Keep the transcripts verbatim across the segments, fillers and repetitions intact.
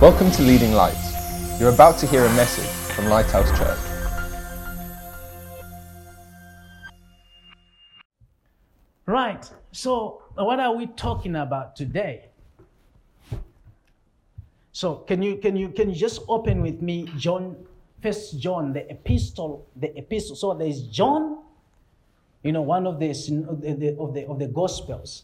Welcome to Leading Lights. You're about to hear a message from Lighthouse Church. Right, so what are we talking about today? So can you can you can you just open with me John, First John, the epistle, the epistle. So there is John, you know, one of the of the of the, of the Gospels.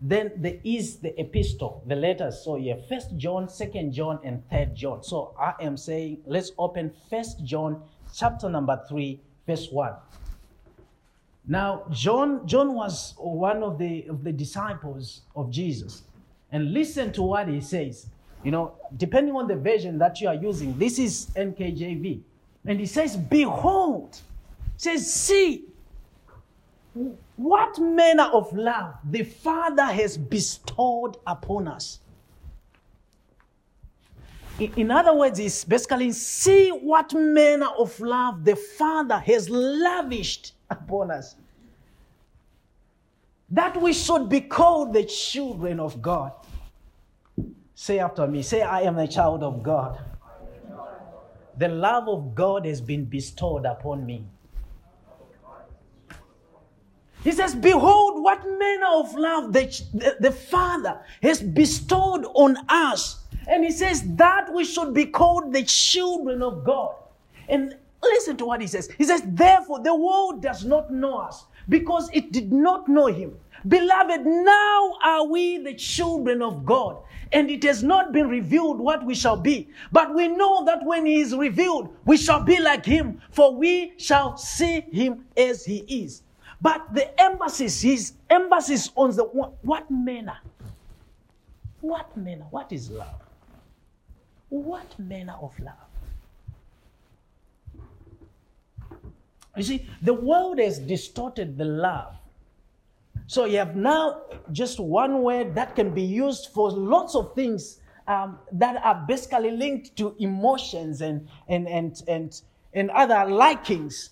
Then there is the epistle, the letters. So yeah, First John, Second John, and Third John. So I am saying, let's open First John, chapter number three, verse one. Now, John, John was one of the of the disciples of Jesus, and listen to what he says. You know, depending on the version that you are using, this is N K J V, and he says, "Behold," says, "See." What manner of love the Father has bestowed upon us. In, in other words, it's basically, see what manner of love the Father has lavished upon us, that we should be called the children of God. Say after me, say, I am a child of God. The love of God has been bestowed upon me. He says, behold, what manner of love the, the, the Father has bestowed on us. And he says that we should be called the children of God. And listen to what he says. He says, therefore, the world does not know us because it did not know him. Beloved, now are we the children of God, and it has not been revealed what we shall be. But we know that when he is revealed, we shall be like him, for we shall see him as he is. But the emphasis, his emphasis on the what, what manner? What manner? What is love? What manner of love? You see, the world has distorted the love. So you have now just one word that can be used for lots of things um, that are basically linked to emotions and and and and, and other likings.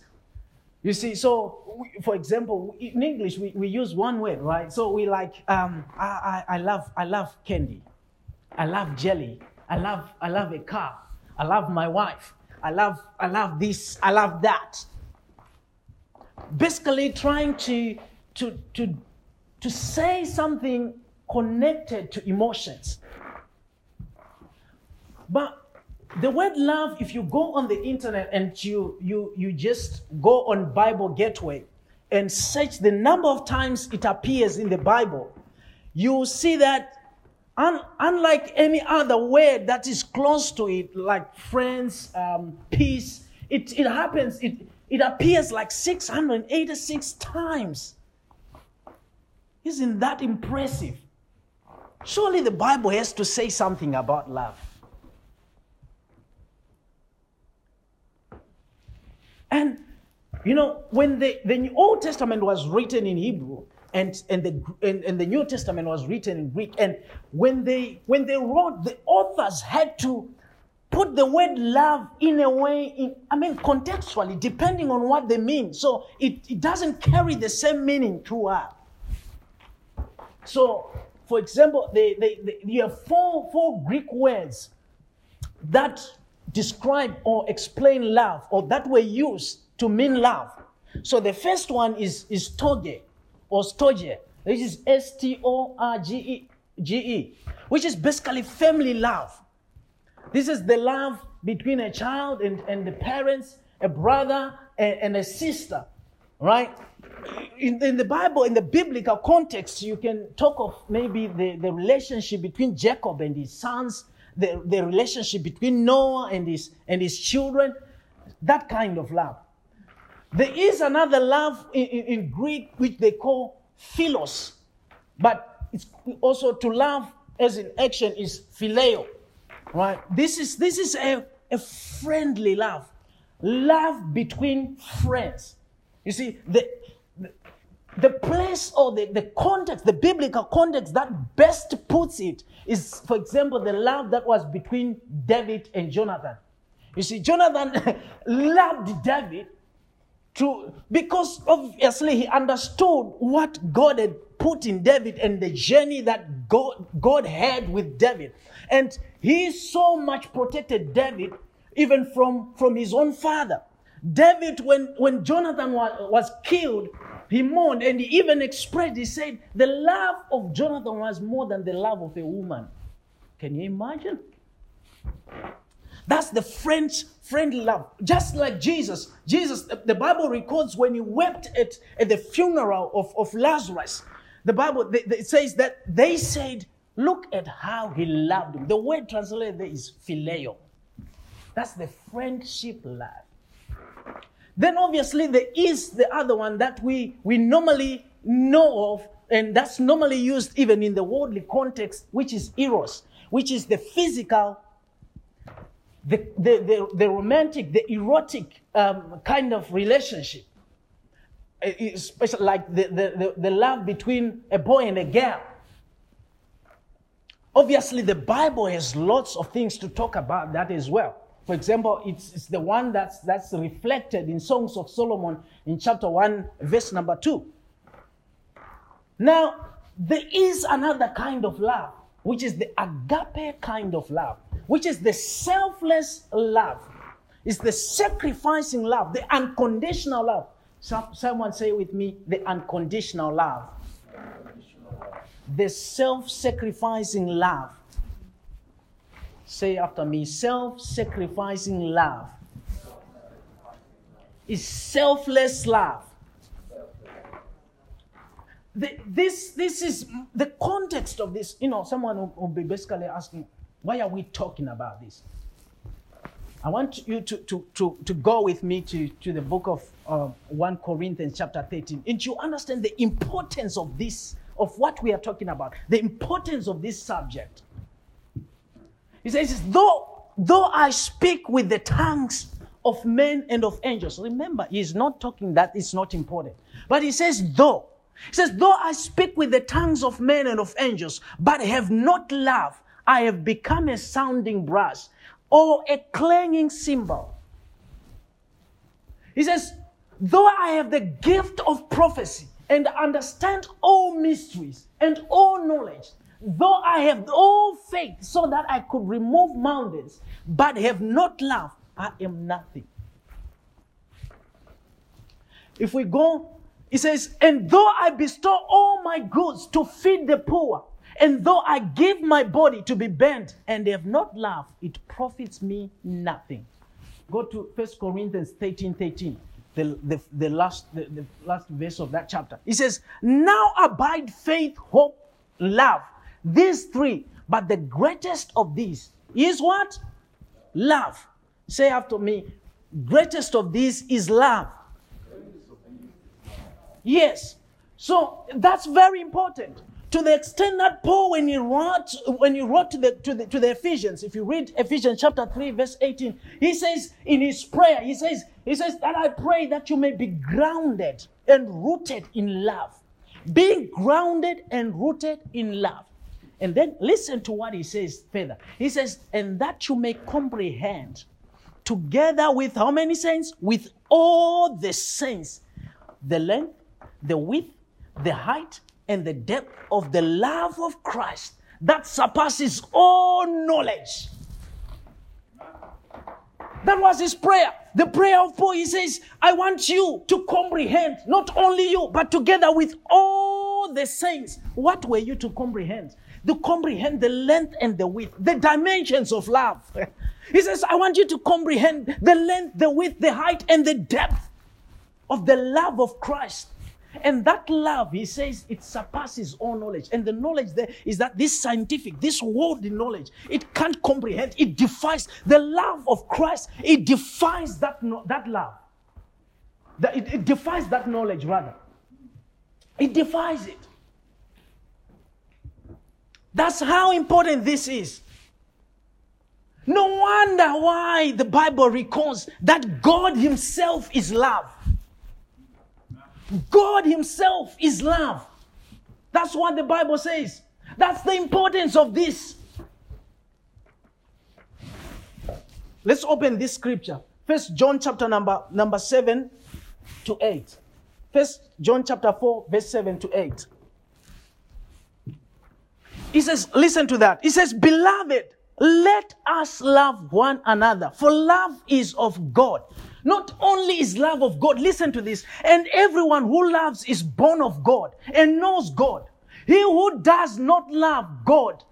You see, so, we, for example, in English, we, we use one word, right? So we like, um, I, I, I love I love candy. I love jelly. I love I love a car. I love my wife. I love I love this. I love that. Basically trying to, to, to, to say something connected to emotions. But the word love, if you go on the internet and you you you just go on Bible Gateway and search the number of times it appears in the Bible, you will see that un, unlike any other word that is close to it, like friends, um, peace, it, it happens, it, it appears like six hundred eighty-six times. Isn't that impressive? Surely the Bible has to say something about love. And, you know, when the, the Old Testament was written in Hebrew and, and, the, and, and the New Testament was written in Greek, and when they, when they wrote, the authors had to put the word love in a way, in, I mean, contextually, depending on what they mean. So it, it doesn't carry the same meaning throughout. So, for example, they, they, they, you have four, four Greek words that describe or explain love, or that were used to mean love. So the first one is, is storge, or storge. This is S T O R G E, which is basically family love. This is the love between a child and, and the parents, a brother and, and a sister, right? In, in the Bible, in the biblical context, you can talk of maybe the, the relationship between Jacob and his sons, The, the relationship between Noah and his and his children, that kind of love. There is another love in, in, in Greek which they call philos, but it's also to love as in action is phileo, right? This is this is a, a friendly love, love between friends. You see, the the, the place or the, the context, the biblical context that best puts it is, for example, the love that was between David and Jonathan. You see, Jonathan loved David, to, because obviously he understood what God had put in David and the journey that God, God had with David. And he so much protected David even from, from his own father. David, when, when Jonathan was, was killed, he mourned, and he even expressed, he said, the love of Jonathan was more than the love of a woman. Can you imagine? That's the friend, friendly love. Just like Jesus. Jesus, the Bible records when he wept at, at the funeral of, of Lazarus. The Bible they, they, it says that they said, look at how he loved him. The word translated there is phileo. That's the friendship love. Then obviously there is the other one that we, we normally know of, and that's normally used even in the worldly context, which is Eros, which is the physical, the, the, the, the romantic, the erotic um, kind of relationship. Especially like the, the, the, the love between a boy and a girl. Obviously the Bible has lots of things to talk about that as well. For example, it's, it's the one that's, that's reflected in Songs of Solomon in chapter one, verse number two. Now, there is another kind of love, which is the agape kind of love, which is the selfless love. It's the sacrificing love, the unconditional love. Some, someone say with me, the unconditional love. The self-sacrificing love. Say after me, self-sacrificing love is selfless love. The, this, this is the context of this. You know, someone will, will be basically asking, why are we talking about this? I want you to, to, to, to go with me to, to the book of uh, First Corinthians chapter thirteen. And you understand the importance of this, of what we are talking about, the importance of this subject. He says, though, though I speak with the tongues of men and of angels. Remember, he's not talking that it's not important. But he says, though. He says, though I speak with the tongues of men and of angels, but have not love, I have become a sounding brass or a clanging cymbal. He says, though I have the gift of prophecy, and understand all mysteries and all knowledge, though I have all faith so that I could remove mountains, but have not love, I am nothing. If we go, it says, and though I bestow all my goods to feed the poor, and though I give my body to be burnt, and have not love, it profits me nothing. Go to First Corinthians thirteen thirteen. The, the, the, last, the, the last verse of that chapter. It says, now abide faith, hope, love. These three, but the greatest of these is what? Love. Say after me, greatest of these is love. Yes. So that's very important. To the extent that Paul, when he wrote, when he wrote to the, to the to the Ephesians, if you read Ephesians chapter three, verse eighteen, he says in his prayer, he says, he says that I pray that you may be grounded and rooted in love. Being grounded and rooted in love. And then listen to what he says further. He says, and that you may comprehend together with how many saints? With all the saints, the length, the width, the height, and the depth of the love of Christ that surpasses all knowledge. That was his prayer. The prayer of Paul, he says, I want you to comprehend, not only you, but together with all the saints. What were you to comprehend? To comprehend the length and the width, the dimensions of love. He says, I want you to comprehend the length, the width, the height, and the depth of the love of Christ. And that love, he says, it surpasses all knowledge. And the knowledge there is that this scientific, this worldly knowledge, it can't comprehend. It defies the love of Christ. It defies that, that love. It, it defies that knowledge, rather. It defies it. That's how important this is. No wonder why the Bible records that God himself is love. God himself is love. That's what the Bible says. That's the importance of this. Let's open this scripture. First John chapter number, number seven, to eight. First John chapter four, verse seven to eight. He says, listen to that. He says, beloved, let us love one another, for love is of God. Not only is love of God, listen to this, and everyone who loves is born of God and knows God. He who does not love God,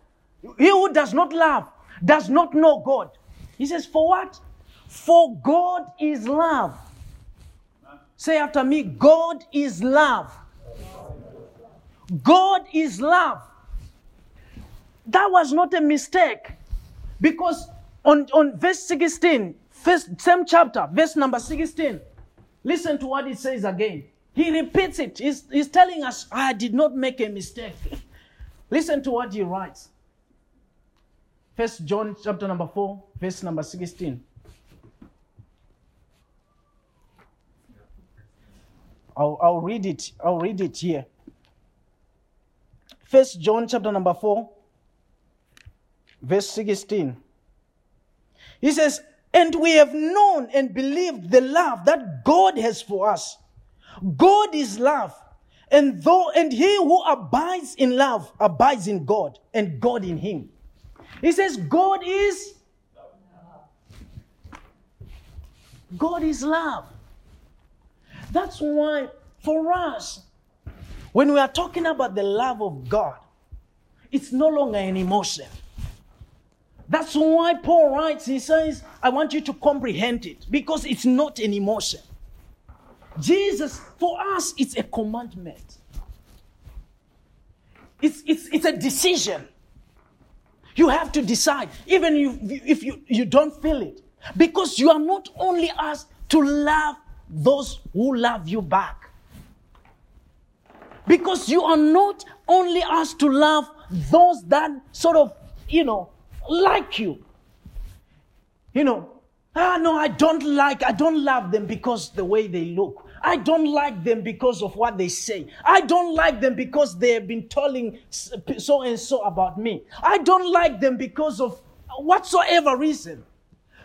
he who does not love, does not know God. He says, for what? For God is love. Say after me, God is love. God is love. That was not a mistake, because on, on verse sixteen, first, same chapter, verse number sixteen, listen to what it says again. He repeats it. He's, he's telling us, I did not make a mistake. Listen to what he writes. First John chapter number four, verse number sixteen. I'll, I'll read it. I'll read it here. First John chapter number four, verse sixteen. He says, and we have known and believed the love that God has for us. God is love, and though and he who abides in love abides in God, and God in him. He says, God is God is love. That's why for us, when we are talking about the love of God, it's no longer an emotion. That's why Paul writes, he says, I want you to comprehend it, because it's not an emotion. Jesus, for us, it's a commandment. It's, it's, it's a decision. You have to decide, even if, if you, you don't feel it. Because you are not only asked to love those who love you back. Because you are not only asked to love those that sort of, you know, like you. You know, ah, no, I don't like, I don't love them because the way they look. I don't like them because of what they say. I don't like them because they have been telling so and so about me. I don't like them because of whatsoever reason.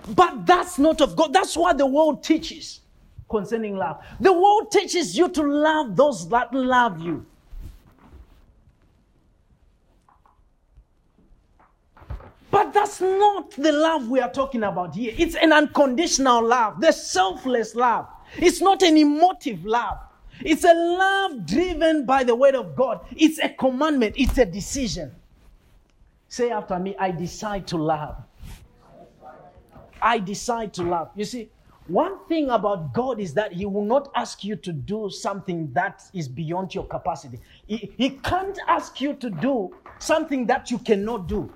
But that's not of God. That's what the world teaches concerning love. The world teaches you to love those that love you. But that's not the love we are talking about here. It's an unconditional love, the selfless love. It's not an emotive love. It's a love driven by the word of God. It's a commandment. It's a decision. Say after me, I decide to love. I decide to love. You see, one thing about God is that he will not ask you to do something that is beyond your capacity. He, he can't ask you to do something that you cannot do.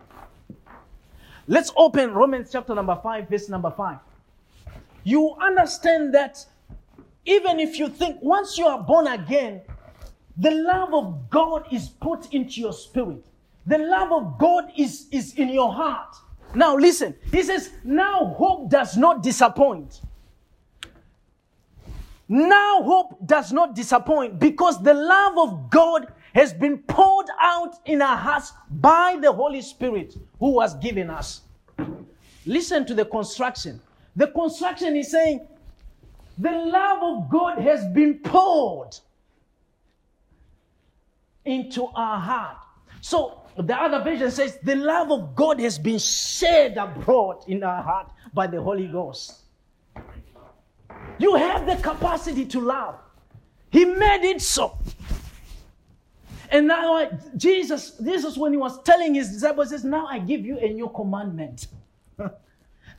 Let's open Romans chapter number five, verse number five. You understand that even if you think once you are born again, the love of God is put into your spirit. The love of God is, is in your heart. Now listen, he says, now hope does not disappoint. Now hope does not disappoint, because the love of God has been poured out in our hearts by the Holy Spirit who was given us. Listen to the construction. The construction is saying, the love of God has been poured into our heart. So the other version says, the love of God has been shed abroad in our heart by the Holy Ghost. You have the capacity to love. He made it so. And now Jesus, this is when he was telling his disciples, says, now I give you a new commandment.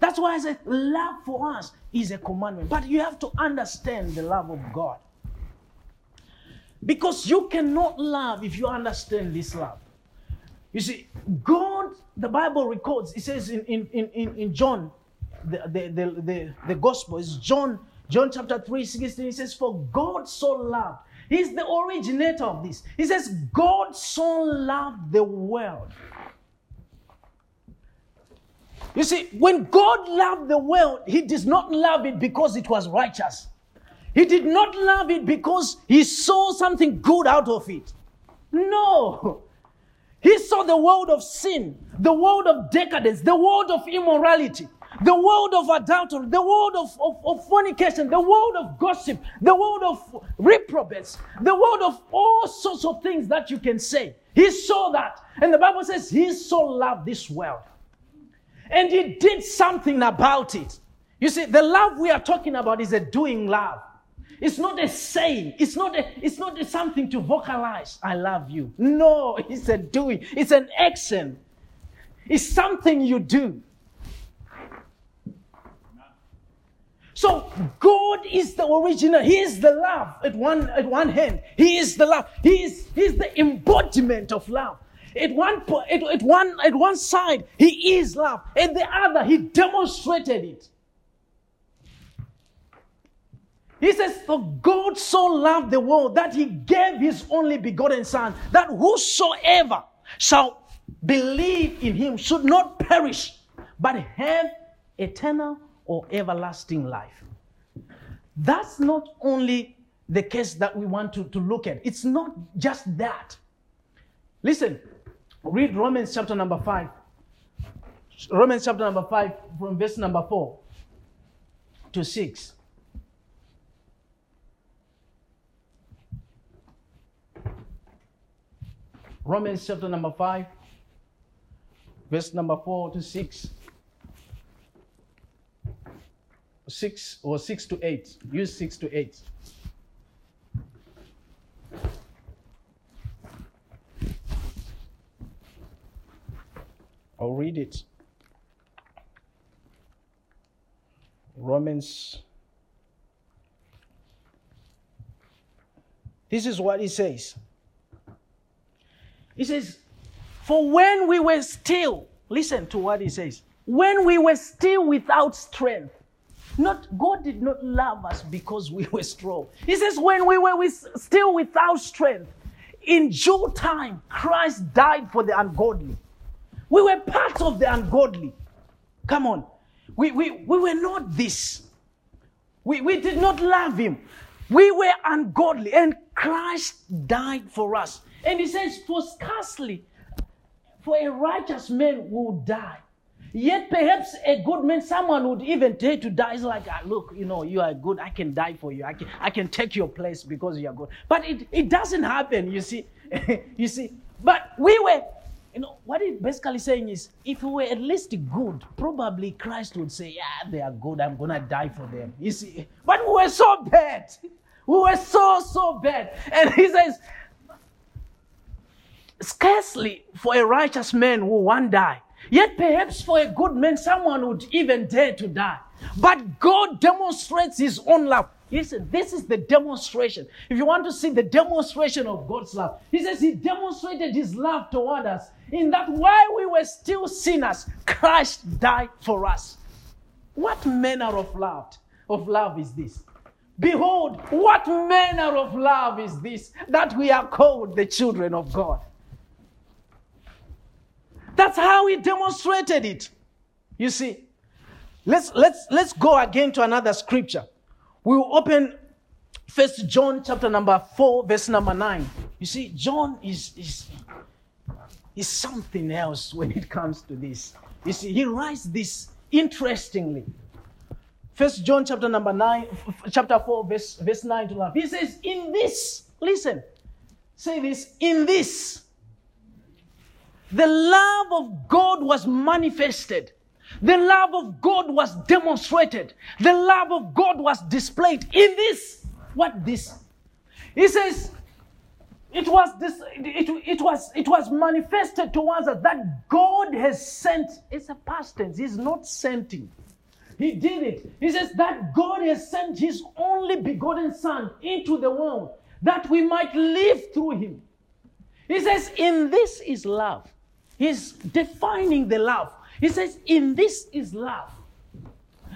That's why I said love for us is a commandment. But you have to understand the love of God. Because you cannot love if you understand this love. You see, God, the Bible records, it says in, in, in, in John, the, the, the, the, the gospel, it's John, John chapter three, sixteen, it says, for God so loved. He's the originator of this. He says, God so loved the world. You see, when God loved the world, he did not love it because it was righteous. He did not love it because he saw something good out of it. No. He saw the world of sin, the world of decadence, the world of immorality, The world of adultery, the world of, of, of fornication, the world of gossip, the world of reprobates, the world of all sorts of things that you can say. He saw that. And the Bible says he so loved this world. And he did something about it. You see, the love we are talking about is a doing love. It's not a saying. It's not a, it's not a something to vocalize, I love you. No, it's a doing. It's an action. It's something you do. So God is the original. He is the love at one, at one hand. He is the love. He is, he is the embodiment of love. At one, at, at one, at one side, he is love. At the other, he demonstrated it. He says, for God so loved the world that he gave his only begotten son, that whosoever shall believe in him should not perish, but have eternal or everlasting life. That's not only the case that we want to, to look at. It's not just that. Listen, read Romans chapter number five. Romans chapter number five from verse number four to six. Romans chapter number five, verse number four to six. Six or six to eight. Use six to eight. I'll read it. Romans. This is what it says. It says, for when we were still, listen to what it says, when we were still without strength, not God did not love us because we were strong. He says, when we were with, still without strength, in due time, Christ died for the ungodly. We were part of the ungodly. Come on. We, we, we were not this. We, we did not love him. We were ungodly, and Christ died for us. And he says, for scarcely, for a righteous man will die. Yet perhaps a good man, someone would even dare to die. It's like, ah, look, you know, you are good. I can die for you. I can, I can take your place because you are good. But it, it doesn't happen, you see. you see. But we were, you know, what it's basically saying is, if we were at least good, probably Christ would say, yeah, they are good. I'm going to die for them. You see. But we were so bad. We were so, so bad. And he says, scarcely for a righteous man will one die. Yet perhaps for a good man, someone would even dare to die. But God demonstrates his own love. He said, this is the demonstration. If you want to see the demonstration of God's love, he says he demonstrated his love toward us in that while we were still sinners, Christ died for us. What manner of love, of love is this? Behold, what manner of love is this that we are called the children of God? That's how he demonstrated it. You see, let's let's let's go again to another scripture. We will open First John chapter number four, verse number nine. You see, John is, is is something else when it comes to this. You see, he writes this interestingly. First John chapter number nine, chapter four, verse verse nine to eleven. He says, "In this, listen, say this. In this." The love of God was manifested. The love of God was demonstrated. The love of God was displayed in this. What this? He says, it was this. It, it was it was manifested towards us that God has sent. It's a past tense. He's not sending. He did it. He says that God has sent his only begotten son into the world that we might live through him. He says, in this is love. He's defining the love. He says, in this is love.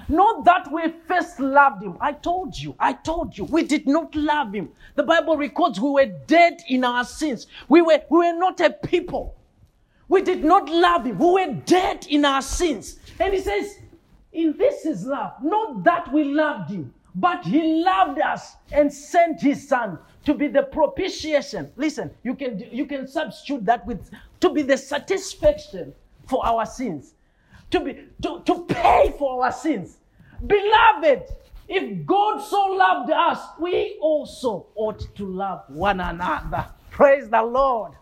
Not that we first loved him. I told you, I told you, we did not love him. The Bible records we were dead in our sins. We were, we were not a people. We did not love him. We were dead in our sins. And he says, in this is love. Not that we loved him, but he loved us and sent his son to be the propitiation. Listen, you can you can substitute that with to be the satisfaction for our sins. to be to, to pay for our sins. Beloved, if God so loved us, we also ought to love one another. Praise the Lord.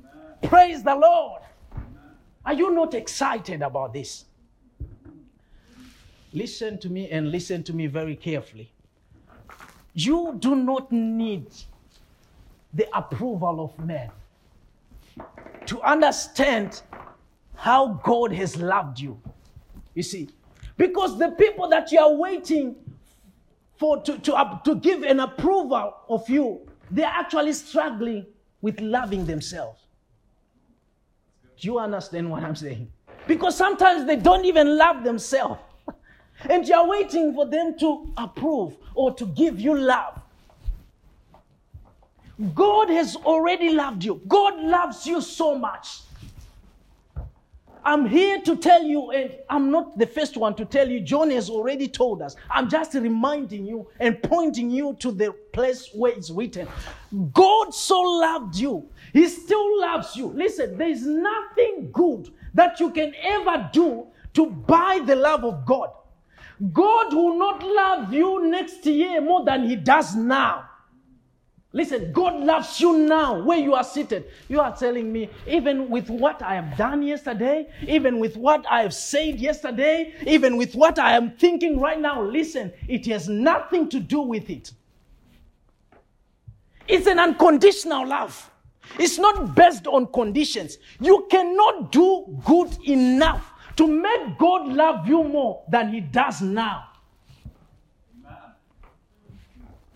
Amen. Praise the Lord. Amen. Are you not excited about this? Listen to me and listen to me very carefully. You do not need the approval of men to understand how God has loved you. You see, because the people that you are waiting for to, to, uh, to give an approval of you, they're actually struggling with loving themselves. Do you understand what I'm saying? Because sometimes they don't even love themselves. And you're waiting for them to approve or to give you love. God has already loved you. God loves you so much. I'm here to tell you, and I'm not the first one to tell you. John has already told us. I'm just reminding you and pointing you to the place where it's written. God so loved you. He still loves you. Listen, there is nothing good that you can ever do to buy the love of God. God will not love you next year more than he does now. Listen, God loves you now where you are seated. You are telling me, even with what I have done yesterday, even with what I have said yesterday, even with what I am thinking right now, listen, it has nothing to do with it. It's an unconditional love. It's not based on conditions. You cannot do good enough to make God love you more than he does now.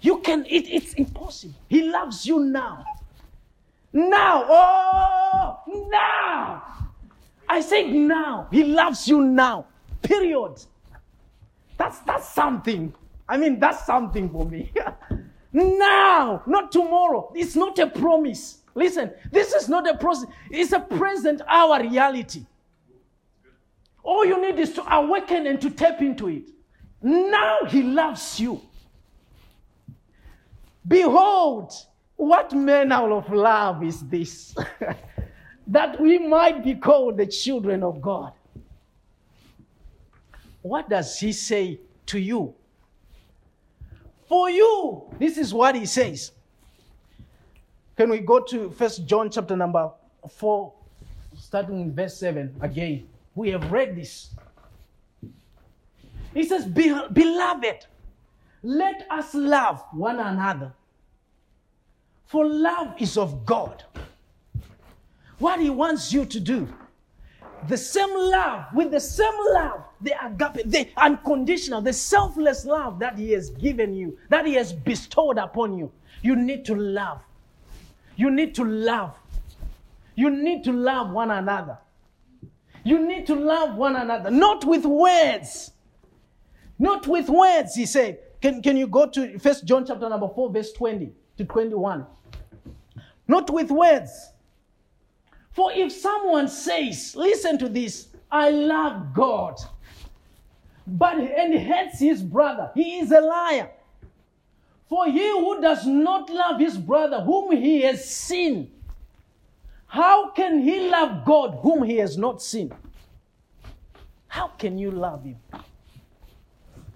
You can, it, it's impossible. He loves you now. Now, oh, now. I said now. He loves you now, period. That's, that's something. I mean, that's something for me. Now, not tomorrow. It's not a promise. Listen, this is not a promise. It's a present hour reality. All you need is to awaken and to tap into it. Now he loves you. Behold, what manner of love is this, that we might be called the children of God. What does he say to you? For you, this is what he says. Can we go to First John chapter number four, starting in verse seven again? We have read this. He says, Beloved, let us love one another, for love is of God. What he wants you to do, the same love, with the same love, the agape, the unconditional, the selfless love that he has given you, that he has bestowed upon you, you need to love. You need to love. You need to love one another. You need to love one another, not with words. Not with words, he said. Can, can you go to First John chapter number four, verse twenty to twenty-one? Not with words. For if someone says, listen to this, I love God, but and hates his brother, he is a liar. For he who does not love his brother whom he has seen, how can he love God whom he has not seen? How can you love him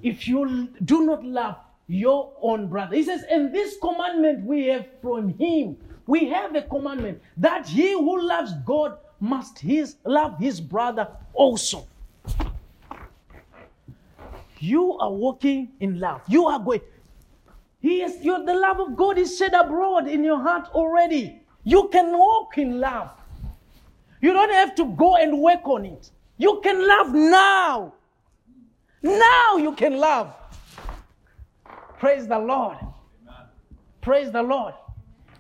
if you do not love your own brother? He says, and this commandment we have from him. We have a commandment that he who loves God must his, love his brother also. You are walking in love. You are going. He is, your, the love of God is shed abroad in your heart already. You can walk in love. You don't have to go and work on it. You can love now. Now you can love. Praise the Lord. Amen. Praise the Lord.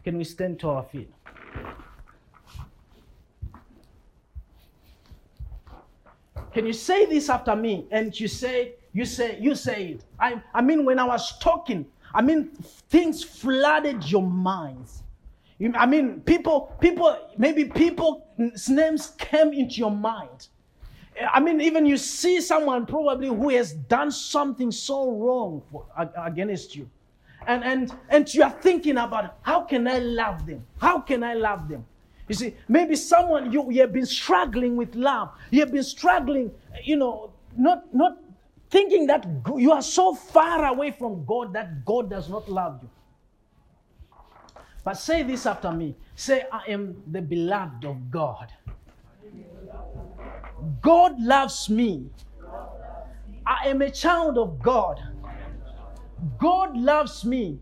Can we stand to our feet? Can you say this after me? And you say, you say, you say it. I, I mean, when I was talking, I mean, things flooded your minds. You, I mean, people, people, maybe people's names came into your mind. I mean, even you see someone probably who has done something so wrong for, against you. And, and, and you are thinking about, how can I love them? How can I love them? You see, maybe someone, you, you have been struggling with love. You have been struggling, you know, not, not thinking that you are so far away from God that God does not love you. But say this after me. Say, I am the beloved of God. God loves me. I am a child of God. God loves me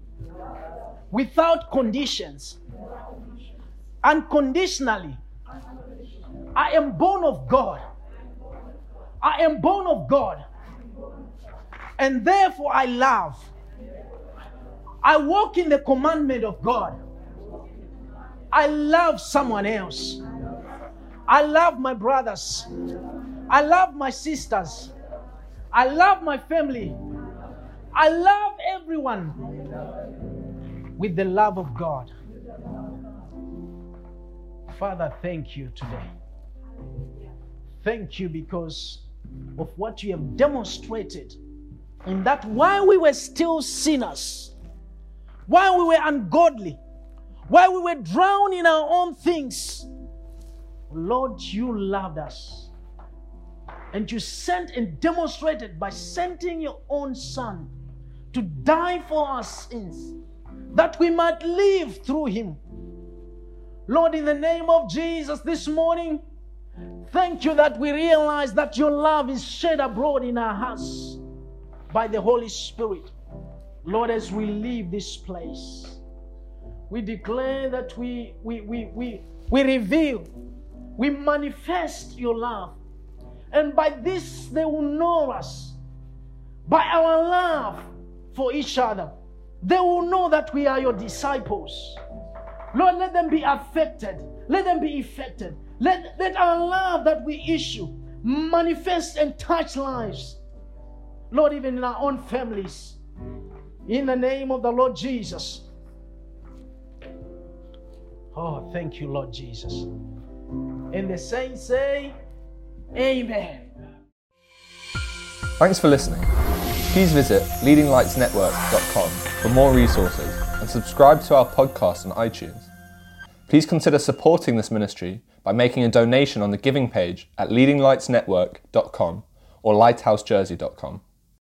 without conditions. Unconditionally. I am born of God. I am born of God. And therefore I love. I walk in the commandment of God. I love someone else. I love my brothers. I love my sisters. I love my family. I love everyone with the love of God. Father, thank you today. Thank you because of what you have demonstrated in that while we were still sinners, while we were ungodly, while we were drowned in our own things, Lord, you loved us. And you sent and demonstrated by sending your own Son to die for our sins, that we might live through him. Lord, in the name of Jesus this morning, thank you that we realize that your love is shed abroad in our hearts by the Holy Spirit. Lord, as we leave this place, we declare that we, we, we, we, we reveal, we manifest your love. And by this, they will know us. By our love for each other, they will know that we are your disciples. Lord, let them be affected. Let them be effected. Let, let our love that we issue manifest and touch lives. Lord, even in our own families. In the name of the Lord Jesus. Oh, thank you, Lord Jesus. And the saints say, Amen. Thanks for listening. Please visit leading lights network dot com for more resources and subscribe to our podcast on iTunes. Please consider supporting this ministry by making a donation on the giving page at leading lights network dot com or lighthouse jersey dot com.